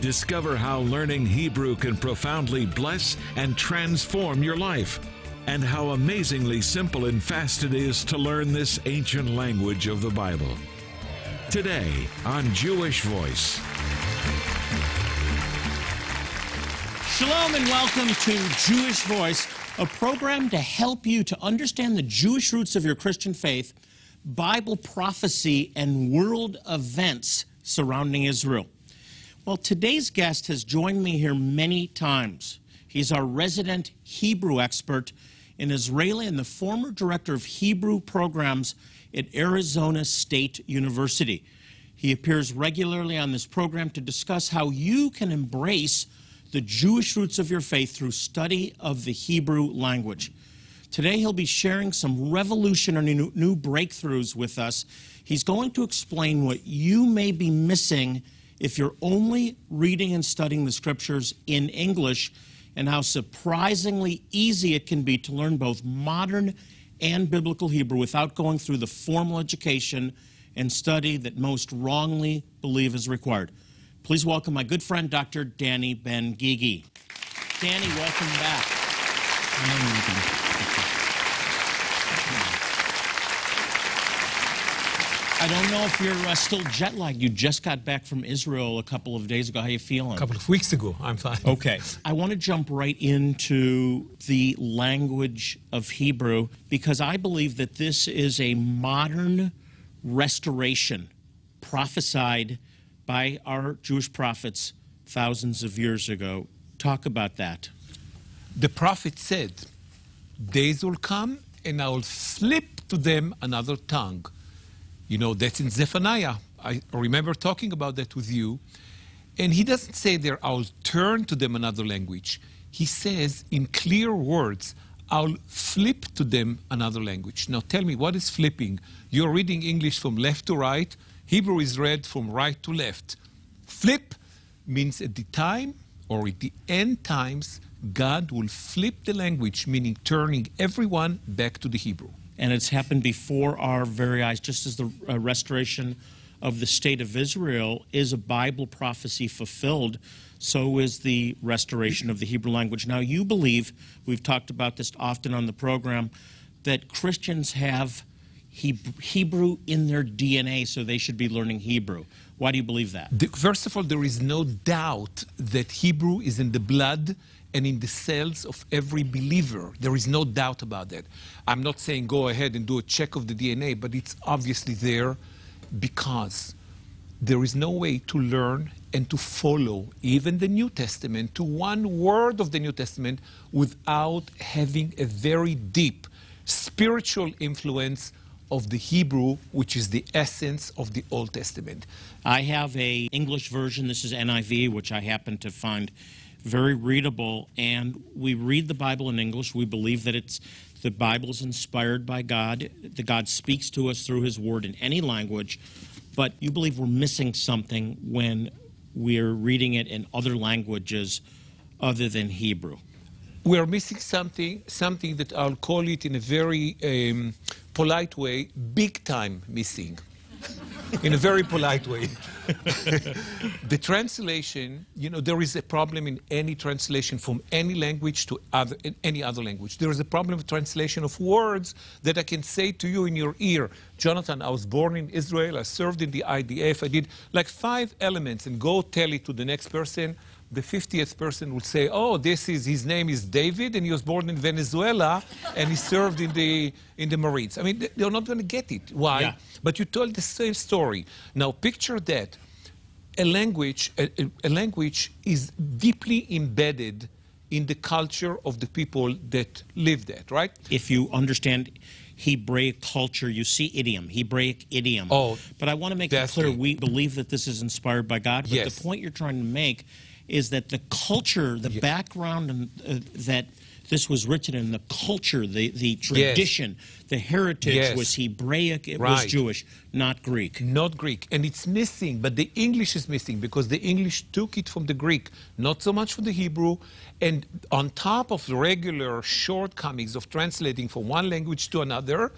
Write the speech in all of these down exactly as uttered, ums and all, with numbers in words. Discover how learning Hebrew can profoundly bless and transform your life, and how amazingly simple and fast it is to learn this ancient language of the Bible. Today on Jewish Voice. Shalom and welcome to Jewish Voice, a program to help you to understand the Jewish roots of your Christian faith, Bible prophecy, and world events surrounding Israel. Well, today's guest has joined me here many times. He's our resident Hebrew expert, an Israeli, and the former director of Hebrew programs at Arizona State University. He appears regularly on this program to discuss how you can embrace the Jewish roots of your faith through study of the Hebrew language. Today he'll be sharing some revolutionary new breakthroughs with us. He's going to explain what you may be missing if you're only reading and studying the scriptures in English, and how surprisingly easy it can be to learn both modern and biblical Hebrew without going through the formal education and study that most wrongly believe is required. Please welcome my good friend, Doctor Danny Ben-Gigi. Danny, welcome back. I don't know if you're uh, still jet-lagged. You just got back from Israel a couple of days ago. How are you feeling? A couple of weeks ago. I'm fine. Okay. I want to jump right into the language of Hebrew, because I believe that this is a modern restoration prophesied by our Jewish prophets thousands of years ago. Talk about that. The prophet said, days will come and I will slip to them another tongue. You know, that's in Zephaniah. I remember talking about that with you. And he doesn't say there, I'll turn to them another language. He says in clear words, I'll flip to them another language. Now tell me, what is flipping? You're reading English from left to right. Hebrew is read from right to left. Flip means at the time or at the end times, God will flip the language, meaning turning everyone back to the Hebrew. And it's happened before our very eyes, just as the uh, restoration of the state of Israel is a Bible prophecy fulfilled, so is the restoration of the Hebrew language. Now, you believe, we've talked about this often on the program, that Christians have Hebrew in their D N A, so they should be learning Hebrew. Why do you believe that? The, first of all, there is no doubt that Hebrew is in the blood and in the cells of every believer. There is no doubt about that. I'm not saying go ahead and do a check of the D N A, but it's obviously there, because there is no way to learn and to follow even the New Testament, to one word of the New Testament, without having a very deep spiritual influence of the Hebrew, which is the essence of the Old Testament. I have an English version. This is N I V, which I happen to find very readable, and we read the Bible in English. We believe that it's the Bible is inspired by God, that God speaks to us through his word in any language, but you believe we're missing something when we're reading it in other languages other than Hebrew. We're missing something, something that I'll call it in a very um, polite way, big time missing. In a very polite way. The translation, you know, there is a problem in any translation from any language to other, in any other language. There is a problem of translation of words that I can say to you in your ear. Jonathan, I was born in Israel, I served in the I D F, I did like five elements, and go tell it to the next person. The fiftieth person would say, oh, this is, his name is David, and he was born in Venezuela, and he served in the, in the Marines. I mean, they're not going to get it. Why? Yeah. But you told the same story. Now, picture that. A language, a, a language is deeply embedded in the culture of the people that live that, right? If you understand Hebraic culture, you see idiom, Hebraic idiom. Oh, but I want to make it clear, we believe that this is inspired by God, but yes, the point you're trying to make is that the culture, the yes, background and, uh, that this was written in, the culture, the, the tradition, yes, the heritage, yes, was Hebraic, it right, was Jewish, not Greek. Not Greek, and it's missing, but the English is missing, because the English took it from the Greek, not so much from the Hebrew, and on top of the regular shortcomings of translating from one language to another,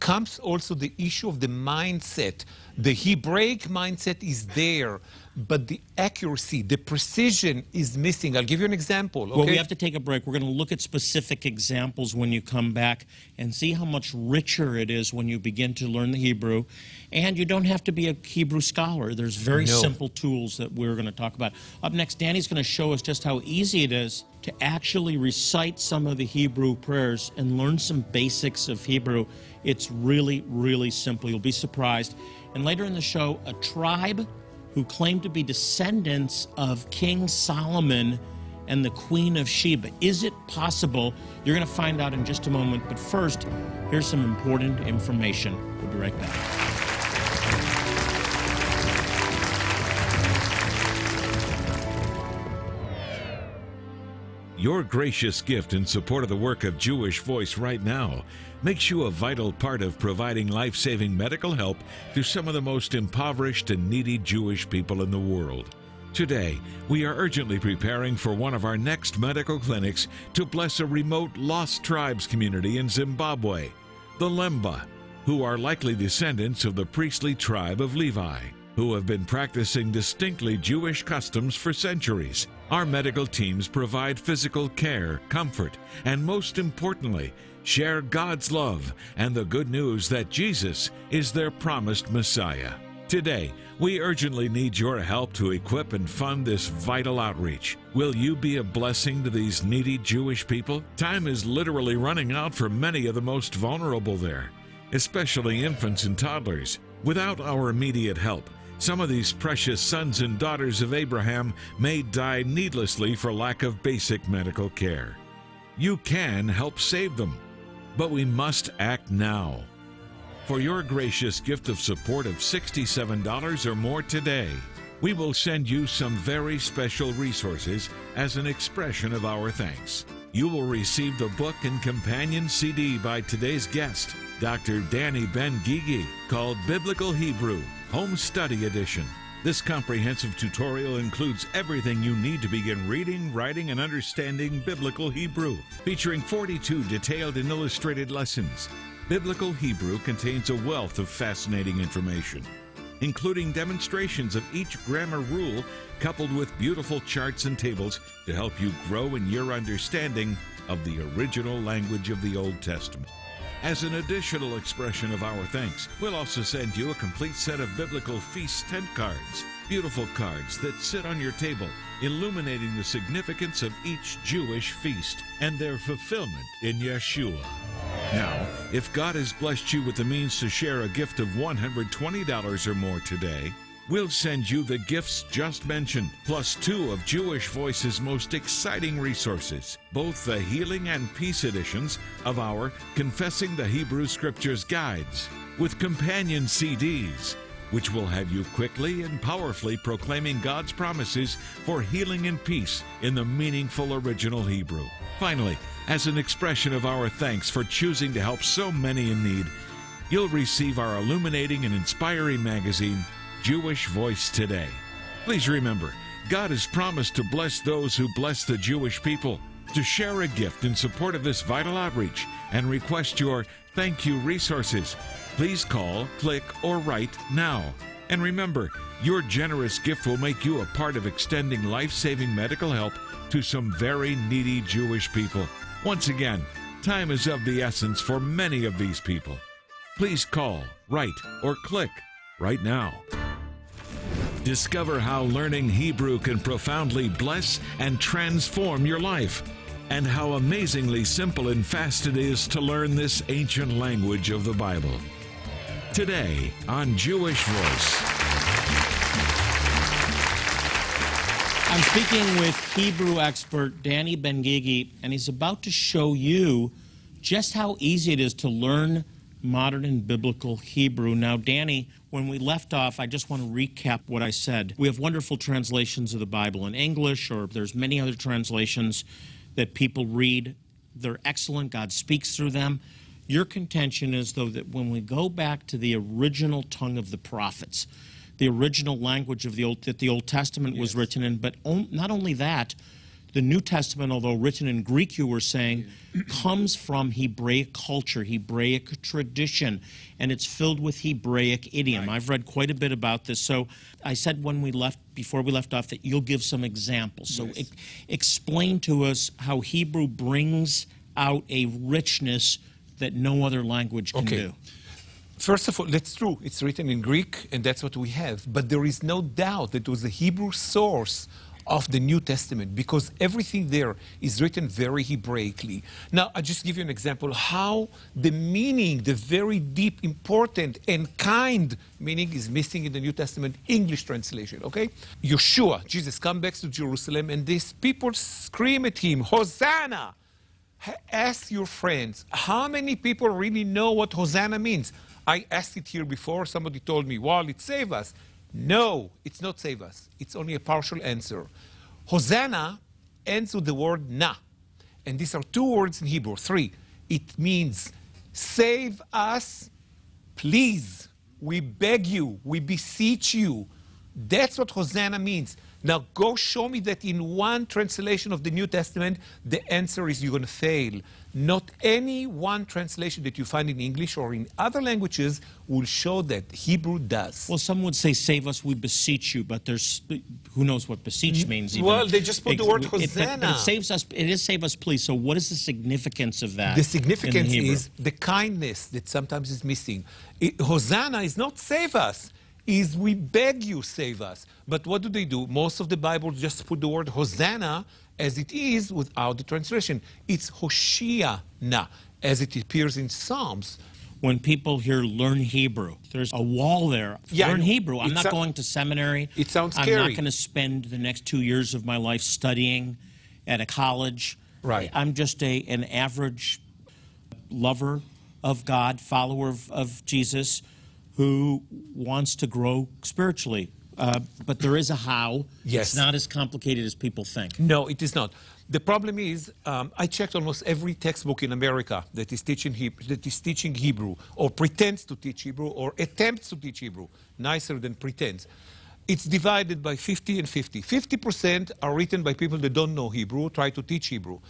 comes also the issue of the mindset. The Hebraic mindset is there. but the accuracy, the precision is missing. I'll give you an example. Okay? Well, we have to take a break. We're going to look at specific examples when you come back and see how much richer it is when you begin to learn the Hebrew. And you don't have to be a Hebrew scholar. There's very no. simple tools that we're going to talk about. Up next, Danny's going to show us just how easy it is to actually recite some of the Hebrew prayers and learn some basics of Hebrew. It's really, really simple. You'll be surprised. And later in the show, a tribe who claim to be descendants of King Solomon and the Queen of Sheba. Is it possible? You're going to find out in just a moment. But first, here's some important information. We'll be right back. Your gracious gift in support of the work of Jewish Voice Right Now makes you a vital part of providing life-saving medical help to some of the most impoverished and needy Jewish people in the world. Today, we are urgently preparing for one of our next medical clinics to bless a remote Lost Tribes community in Zimbabwe, the Lemba, who are likely descendants of the priestly tribe of Levi, who have been practicing distinctly Jewish customs for centuries. Our medical teams provide physical care, comfort, and most importantly, share God's love and the good news that Jesus is their promised Messiah. Today, we urgently need your help to equip and fund this vital outreach. Will you be a blessing to these needy Jewish people? Time is literally running out for many of the most vulnerable there, especially infants and toddlers. Without our immediate help, some of these precious sons and daughters of Abraham may die needlessly for lack of basic medical care. You can help save them, but we must act now. For your gracious gift of support of sixty-seven dollars or more today, we will send you some very special resources as an expression of our thanks. You will receive the book and companion C D by today's guest, Doctor Danny Ben-Gigi, called Biblical Hebrew, Home Study Edition. This comprehensive tutorial includes everything you need to begin reading, writing, and understanding Biblical Hebrew, featuring forty-two detailed and illustrated lessons. Biblical Hebrew contains a wealth of fascinating information, including demonstrations of each grammar rule coupled with beautiful charts and tables to help you grow in your understanding of the original language of the Old Testament. As an additional expression of our thanks, we'll also send you a complete set of biblical feast tent cards, beautiful cards that sit on your table, illuminating the significance of each Jewish feast and their fulfillment in Yeshua. Now, if God has blessed you with the means to share a gift of one hundred twenty dollars or more today, we'll send you the gifts just mentioned, plus two of Jewish Voice's most exciting resources, both the Healing and Peace editions of our Confessing the Hebrew Scriptures guides, with companion C Ds, which will have you quickly and powerfully proclaiming God's promises for healing and peace in the meaningful original Hebrew. Finally, as an expression of our thanks for choosing to help so many in need, you'll receive our illuminating and inspiring magazine, Jewish Voice Today. Please remember, God has promised to bless those who bless the Jewish people. To share a gift in support of this vital outreach and request your thank you resources, please call, click, or write now. And remember, your generous gift will make you a part of extending life-saving medical help to some very needy Jewish people. Once again, time is of the essence for many of these people. Please call, write, or click right now. Discover how learning Hebrew can profoundly bless and transform your life, and how amazingly simple and fast it is to learn this ancient language of the Bible. Today on Jewish Voice. I'm speaking with Hebrew expert Danny Ben-Gigi, and he's about to show you just how easy it is to learn modern and biblical Hebrew. Now, Danny, when we left off, I just want to recap what I said. We have wonderful translations of the Bible in English, or there's many other translations that people read. They're excellent. God speaks through them. Your contention is, though, that when we go back to the original tongue of the prophets, the original language of the Old, that the Old Testament yes. was written in, but on, not only that, The New Testament, although written in Greek, you were saying, comes from Hebraic culture, Hebraic tradition, and it's filled with Hebraic idiom. Right. I've read quite a bit about this. So I said when we left, before we left off, that you'll give some examples. So yes. e- explain to us how Hebrew brings out a richness that no other language can okay. do. First of all, that's true. It's written in Greek, and that's what we have. But there is no doubt that it was a Hebrew source of the New Testament, because everything there is written very Hebraically. Now, I'll just give you an example how the meaning, the very deep, important, and kind meaning is missing in the New Testament English translation, okay? Yeshua, Jesus, comes back to Jerusalem, and these people scream at him, Hosanna! Ask your friends, how many people really know what Hosanna means? I asked it here before, somebody told me, well, it save us. No, it's not save us. It's only a partial answer. Hosanna ends with the word na. And these are two words in Hebrew, three. It means save us, please. We beg you, we beseech you. That's what Hosanna means. Now go show me that in one translation of the New Testament, the answer is you're going to fail. Not any one translation that you find in English or in other languages will show that. Hebrew does. Well, some would say, save us, we beseech you, but there's, who knows what beseech means. Even. Well, they just put the word Hosanna. It, but, but it saves us, it is save us, please. So what is the significance of that? The significance is the kindness that sometimes is missing. It, Hosanna is not save us. Is we beg you, save us. But what do they do? Most of the Bible just put the word Hosanna as it is without the translation. It's Hoshiana, as it appears in Psalms. When people here learn Hebrew, there's a wall there. Yeah, learn Hebrew. I'm not going to seminary. It sounds scary. I'm not going to spend the next two years of my life studying at a college. Right. I'm just a, an average lover of God, follower of, of Jesus, who wants to grow spiritually. Uh, but there is a how. Yes. It's not as complicated as people think. No, it is not. The problem is, um, I checked almost every textbook in America that is teaching Hebrew, that is teaching Hebrew, or pretends to teach Hebrew, or attempts to teach Hebrew, nicer than pretends. It's divided by fifty and fifty. fifty percent are written by people that don't know Hebrew, try to teach Hebrew.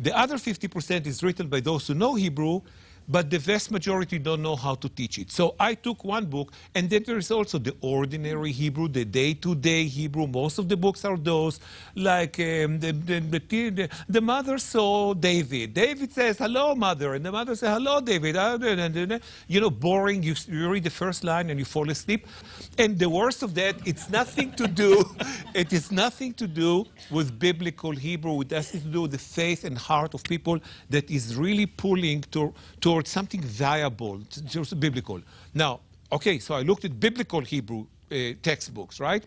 The other fifty percent is written by those who know Hebrew, but the vast majority don't know how to teach it. So I took one book, and then there is also the ordinary Hebrew, the day-to-day Hebrew. Most of the books are those, like um, the, the, the, the mother saw David. David says, hello, mother. And the mother says, hello, David. You know, boring. You, you read the first line and you fall asleep. And the worst of that, it's nothing to do. It is nothing to do with biblical Hebrew. It has to do with the faith and heart of people that is really pulling to, to something viable, just biblical. Now, okay, so I looked at biblical Hebrew uh, textbooks, right?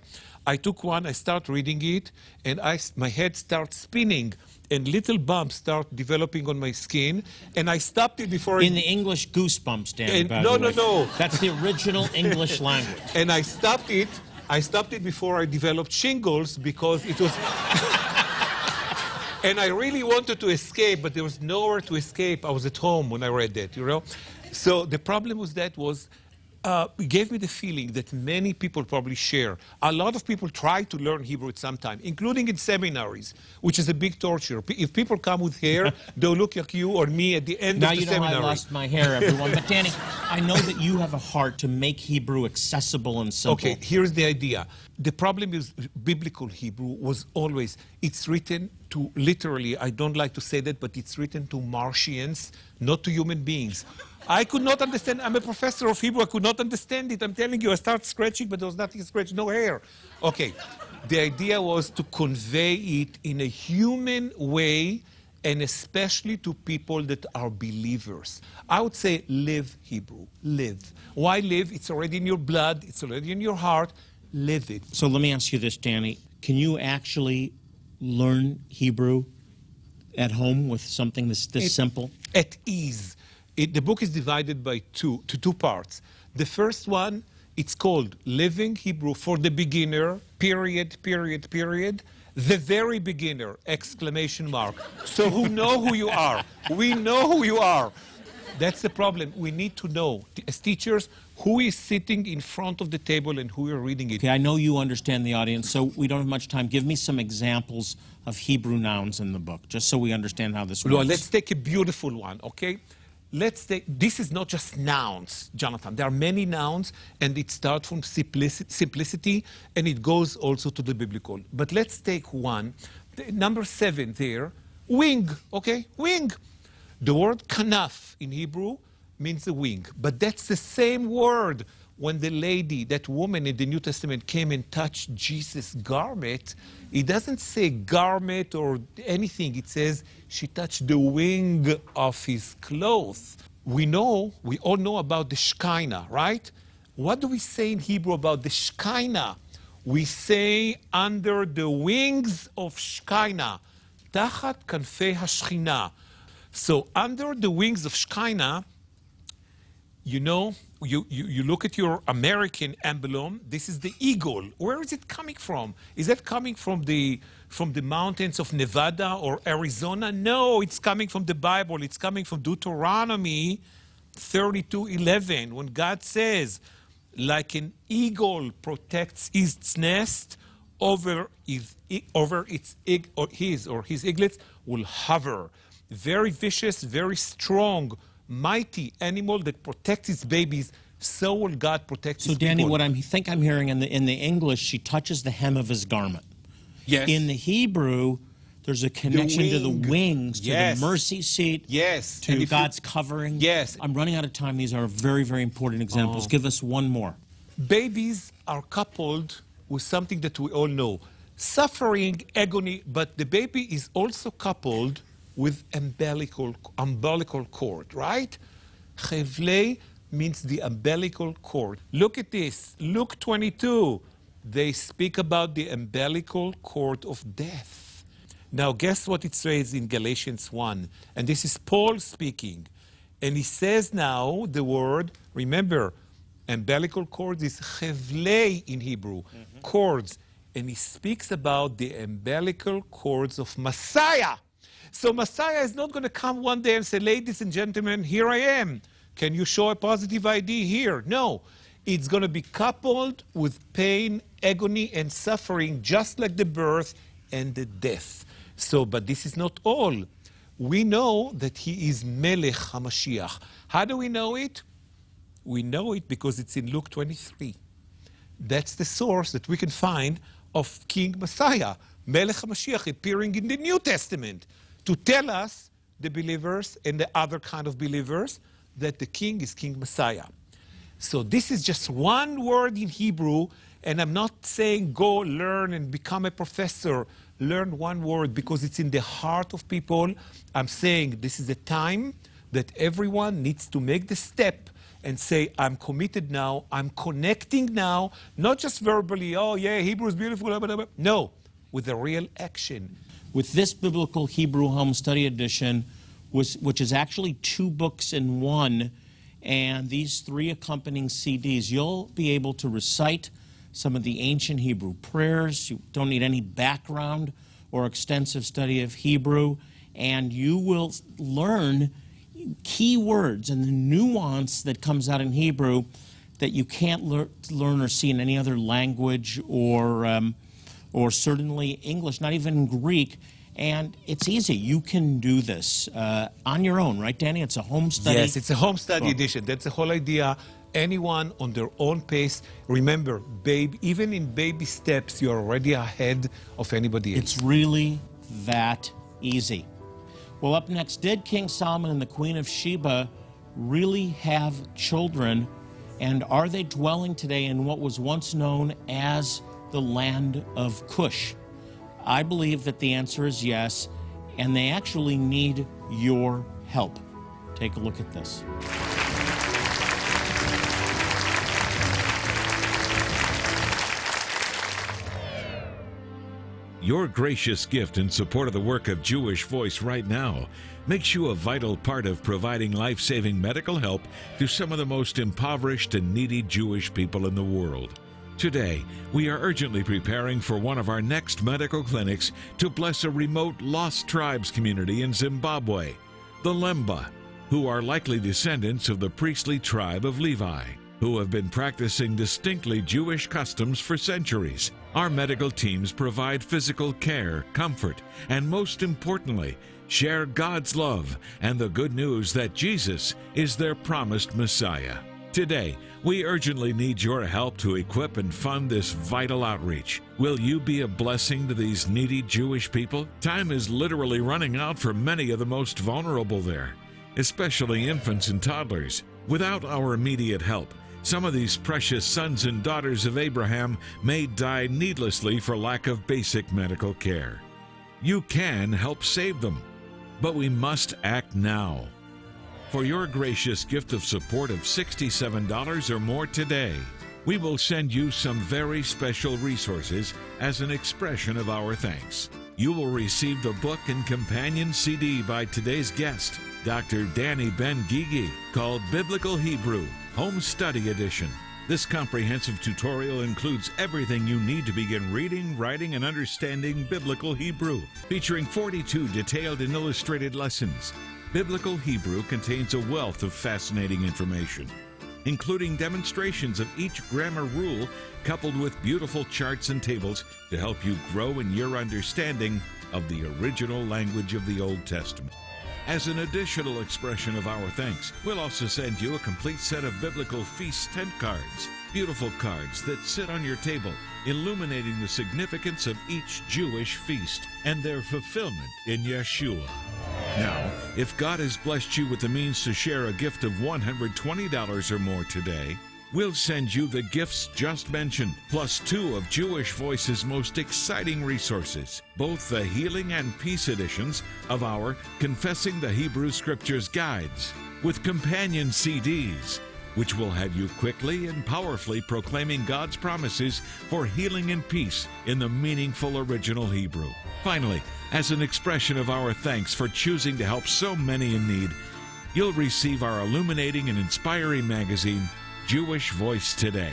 I took one, I start reading it, and I, my head starts spinning, and little bumps start developing on my skin, and I stopped it before... In it, the English, goosebumps, Dan, by No, the way. no, no. That's the original English language. And I stopped it, I stopped it before I developed shingles, because it was... And I really wanted to escape, but there was nowhere to escape. I was at home when I read that, you know? So the problem with that was, uh, it gave me the feeling that many people probably share. A lot of people try to learn Hebrew at some time, including in seminaries, which is a big torture. P if people come with hair, they'll look like you or me at the end now of the seminary. Now you know I lost my hair, everyone. But Danny, I know that you have a heart to make Hebrew accessible and simple. Okay, here's the idea. The problem is biblical Hebrew was always, it's written to, literally, I don't like to say that, but it's written to Martians, not to human beings. I could not understand, I'm a professor of Hebrew, I could not understand it. I'm telling you, I start scratching, but there was nothing scratched, no hair. Okay, the idea was to convey it in a human way, and especially to people that are believers. I would say live Hebrew, live. Why live? It's already in your blood, it's already in your heart. Live it. So let me ask you this, Danny. Can you actually learn Hebrew at home with something this, this at, simple? At ease. It, the book is divided by two, to two parts. The first one, it's called Living Hebrew for the Beginner, period, period, period. The very beginner, exclamation mark. So who know who you are. We know who you are. That's the problem. We need to know, as teachers, who is sitting in front of the table and who you're reading it. Okay, I know you understand the audience, so we don't have much time. Give me some examples of Hebrew nouns in the book, just so we understand how this works. Well, let's take a beautiful one, okay? Let's take, this is not just nouns, Jonathan. There are many nouns, and it starts from simplicity, simplicity and it goes also to the biblical. But let's take one. The, number seven there, wing, okay? Wing. The word kanaf in Hebrew means the wing, but that's the same word when the lady, that woman in the New Testament, came and touched Jesus' garment. It doesn't say garment or anything. It says she touched the wing of his clothes. We know, we all know about the shekinah, right? What do we say in Hebrew about the shekinah? We say under the wings of shekinah, tachat kanfei hashchina. So under the wings of shekinah, you know, you, you, you look at your American emblem, this is the eagle. Where is it coming from? Is that coming from the, from the mountains of Nevada or Arizona? No, it's coming from the Bible. It's coming from Deuteronomy thirty-two eleven, when God says, like an eagle protects its nest, over, his, over its, or his or his eaglets will hover. Very vicious, very strong, mighty animal that protects its babies, so will God protect his people. So, Danny, what I think I'm hearing in the, in the English, she touches the hem of his garment. Yes. In the Hebrew, there's a connection to the wings, to the mercy seat, yes, to God's covering. Yes. I'm running out of time. These are very, very important examples. Oh. Give us one more. Babies are coupled with something that we all know. Suffering, agony, but the baby is also coupled with umbilical, umbilical cord, right? Hevlei means the umbilical cord. Look at this, Luke twenty-two. They speak about the umbilical cord of death. Now, guess what it says in Galatians one? And this is Paul speaking. And he says now the word, remember, umbilical cord is hevlei in Hebrew, mm-hmm. cords. And he speaks about the umbilical cords of Messiah. So Messiah is not going to come one day and say, ladies and gentlemen, here I am. Can you show a positive I D here? No. It's going to be coupled with pain, agony, and suffering, just like the birth and the death. So, but this is not all. We know that he is Melech HaMashiach. How do we know it? We know it because it's in Luke twenty-three. That's the source that we can find of King Messiah, Melech HaMashiach, appearing in the New Testament, to tell us, the believers and the other kind of believers, that the king is King Messiah. So this is just one word in Hebrew, and I'm not saying go learn and become a professor. Learn one word because it's in the heart of people. I'm saying this is a time that everyone needs to make the step and say, I'm committed now, I'm connecting now, not just verbally, oh yeah, Hebrew is beautiful, blah, blah, blah. No, with a real action. With this Biblical Hebrew Home Study Edition, was, which is actually two books in one, and these three accompanying C Ds, you'll be able to recite some of the ancient Hebrew prayers. You don't need any background or extensive study of Hebrew, and you will learn key words and the nuance that comes out in Hebrew that you can't lear- learn or see in any other language or um, or certainly English, not even Greek. And it's easy. You can do this uh, on your own, right, Danny? It's a home study. Yes, it's a home study book. Edition. That's the whole idea. Anyone on their own pace. Remember, babe, even in baby steps, you're already ahead of anybody else. It's really that easy. Well, up next, did King Solomon and the Queen of Sheba really have children? And are they dwelling today in what was once known as the land of Kush? I believe that the answer is yes, and they actually need your help. Take a look at this. Your gracious gift in support of the work of Jewish Voice Right Now makes you a vital part of providing life-saving medical help to some of the most impoverished and needy Jewish people in the world. Today, we are urgently preparing for one of our next medical clinics to bless a remote Lost Tribes community in Zimbabwe, the Lemba, who are likely descendants of the priestly tribe of Levi. who have been practicing distinctly Jewish customs for centuries. Our medical teams provide physical care, comfort, and most importantly, share God's love and the good news that Jesus is their promised Messiah. Today, we urgently need your help to equip and fund this vital outreach. Will you be a blessing to these needy Jewish people? Time is literally running out for many of the most vulnerable there, especially infants and toddlers. Without our immediate help, some of these precious sons and daughters of Abraham may die needlessly for lack of basic medical care. You can help save them, but we must act now. For your gracious gift of support of sixty-seven dollars or more today, we will send you some very special resources as an expression of our thanks. You will receive the book and companion C D by today's guest, Doctor Danny Ben-Gigi, called Biblical Hebrew, Home Study Edition. This comprehensive tutorial includes everything you need to begin reading, writing, and understanding Biblical Hebrew, featuring forty-two detailed and illustrated lessons. Biblical Hebrew contains a wealth of fascinating information, including demonstrations of each grammar rule, coupled with beautiful charts and tables to help you grow in your understanding of the original language of the Old Testament. As an additional expression of our thanks, we'll also send you a complete set of biblical feast tent cards, beautiful cards that sit on your table, illuminating the significance of each Jewish feast and their fulfillment in Yeshua. Now, if God has blessed you with the means to share a gift of one hundred twenty dollars or more today, we'll send you the gifts just mentioned, plus two of Jewish Voice's most exciting resources, both the Healing and Peace editions of our Confessing the Hebrew Scriptures guides, with companion C Ds, which will have you quickly and powerfully proclaiming God's promises for healing and peace in the meaningful original Hebrew. Finally, as an expression of our thanks for choosing to help so many in need, you'll receive our illuminating and inspiring magazine, Jewish Voice Today.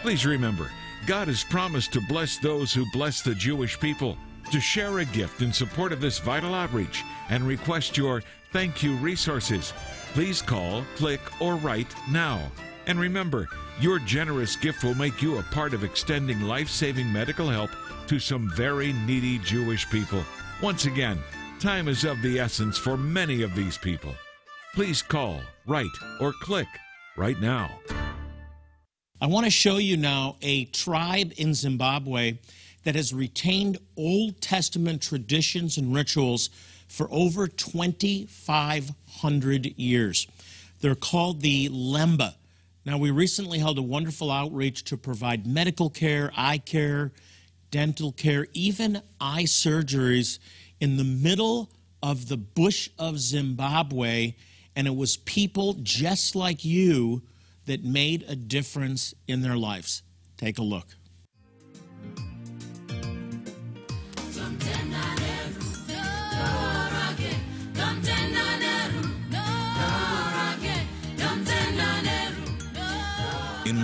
Please remember, God has promised to bless those who bless the Jewish people. To share a gift in support of this vital outreach and request your thank you resources, please call, click, or write now. And remember, your generous gift will make you a part of extending life-saving medical help to some very needy Jewish people. Once again, time is of the essence for many of these people. Please call, write, or click right now. I want to show you now a tribe in Zimbabwe that has retained Old Testament traditions and rituals for over twenty-five hundred years. They're called the Lemba. Now, we recently held a wonderful outreach to provide medical care, eye care, dental care, even eye surgeries in the middle of the bush of Zimbabwe, and it was people just like you that made a difference in their lives. Take a look. In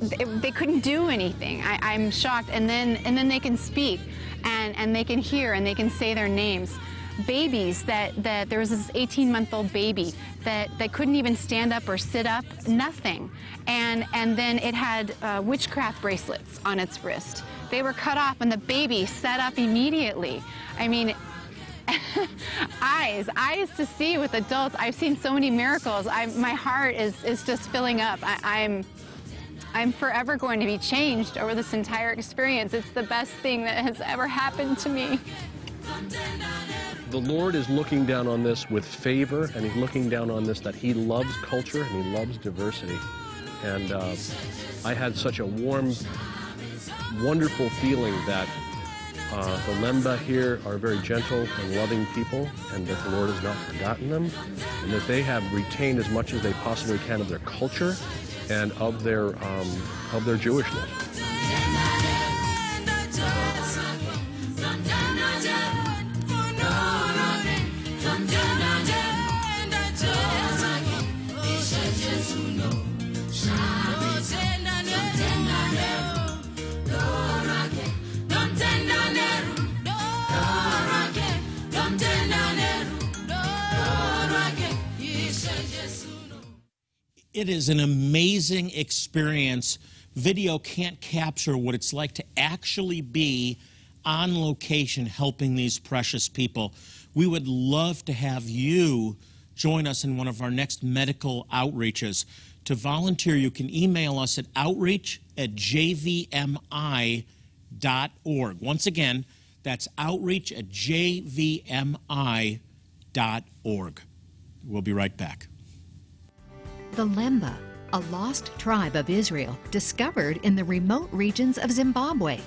they, they couldn't do anything. I, I'm shocked, and then and then they can speak, and and they can hear, and they can say their names. Babies that that there was this eighteen month old baby that that couldn't even stand up or sit up, nothing, and and then it had uh, witchcraft bracelets on its wrist. They were cut off, and the baby sat up immediately. I mean. eyes, eyes to see with adults. I've seen so many miracles. I, my heart is, is just filling up. I, I'm, I'm forever going to be changed over this entire experience. It's the best thing that has ever happened to me. The Lord is looking down on this with favor, and he's looking down on this that he loves culture and he loves diversity. And uh, I had such a warm, wonderful feeling that Uh, the Lemba here are very gentle and loving people, and that the Lord has not forgotten them, and that they have retained as much as they possibly can of their culture and of their um, of their Jewishness. It is an amazing experience. Video can't capture what it's like to actually be on location helping these precious people. We would love to have you join us in one of our next medical outreaches. To volunteer, you can email us at outreach at j v m i dot org. Once again, that's outreach at j v m i dot org. We'll be right back. The Lemba, a lost tribe of Israel discovered in the remote regions of Zimbabwe.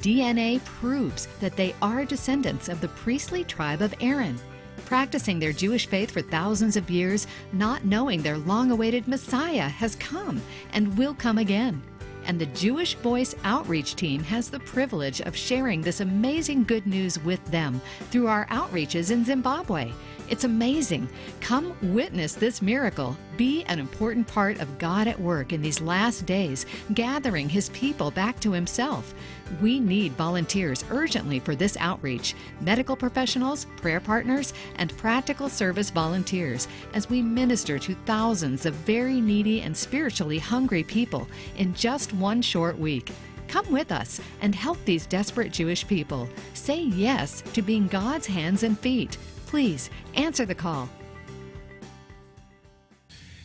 D N A proves that they are descendants of the priestly tribe of Aaron, practicing their Jewish faith for thousands of years, not knowing their long-awaited Messiah has come and will come again. And the Jewish Voice Outreach Team has the privilege of sharing this amazing good news with them through our outreaches in Zimbabwe. It's amazing. Come witness this miracle. Be an important part of God at work in these last days, gathering His people back to Himself. We need volunteers urgently for this outreach, medical professionals, prayer partners, and practical service volunteers as we minister to thousands of very needy and spiritually hungry people in just one short week. Come with us and help these desperate Jewish people. Say yes to being God's hands and feet. Please answer the call.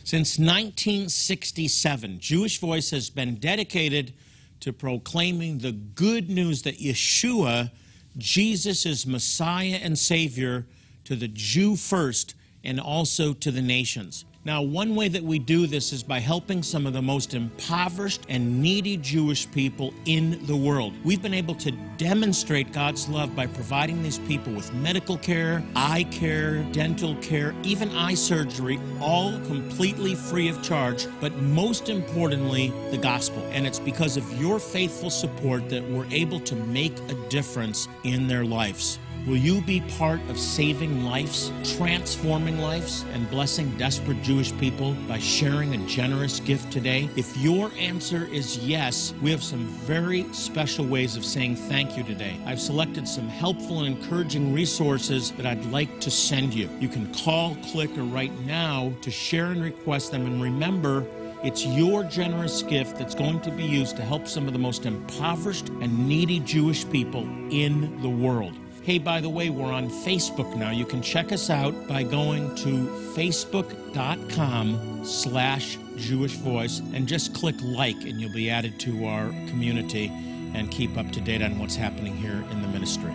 Since nineteen sixty-seven, Jewish Voice has been dedicated to proclaiming the good news that Yeshua, Jesus, is Messiah and Savior to the Jew first and also to the nations. Now, one way that we do this is by helping some of the most impoverished and needy Jewish people in the world. We've been able to demonstrate God's love by providing these people with medical care, eye care, dental care, even eye surgery, all completely free of charge, but most importantly, the gospel. And it's because of your faithful support that we're able to make a difference in their lives. Will you be part of saving lives, transforming lives, and blessing desperate Jewish people by sharing a generous gift today? If your answer is yes, we have some very special ways of saying thank you today. I've selected some helpful and encouraging resources that I'd like to send you. You can call, click, or write now to share and request them. And remember, it's your generous gift that's going to be used to help some of the most impoverished and needy Jewish people in the world. Hey, by the way, we're on Facebook now. You can check us out by going to facebook.com slash Jewish Voice and just click like, and you'll be added to our community and keep up to date on what's happening here in the ministry.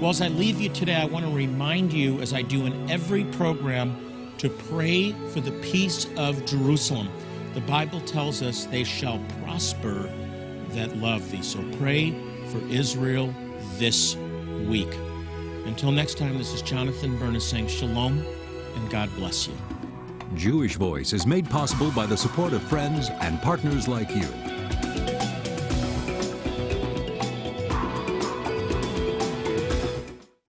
Well, as I leave you today, I want to remind you, as I do in every program, to pray for the peace of Jerusalem. The Bible tells us they shall prosper that love thee. So pray for Israel this week. week. Until next time, this is Jonathan Bernis saying shalom and God bless you. Jewish Voice is made possible by the support of friends and partners like you.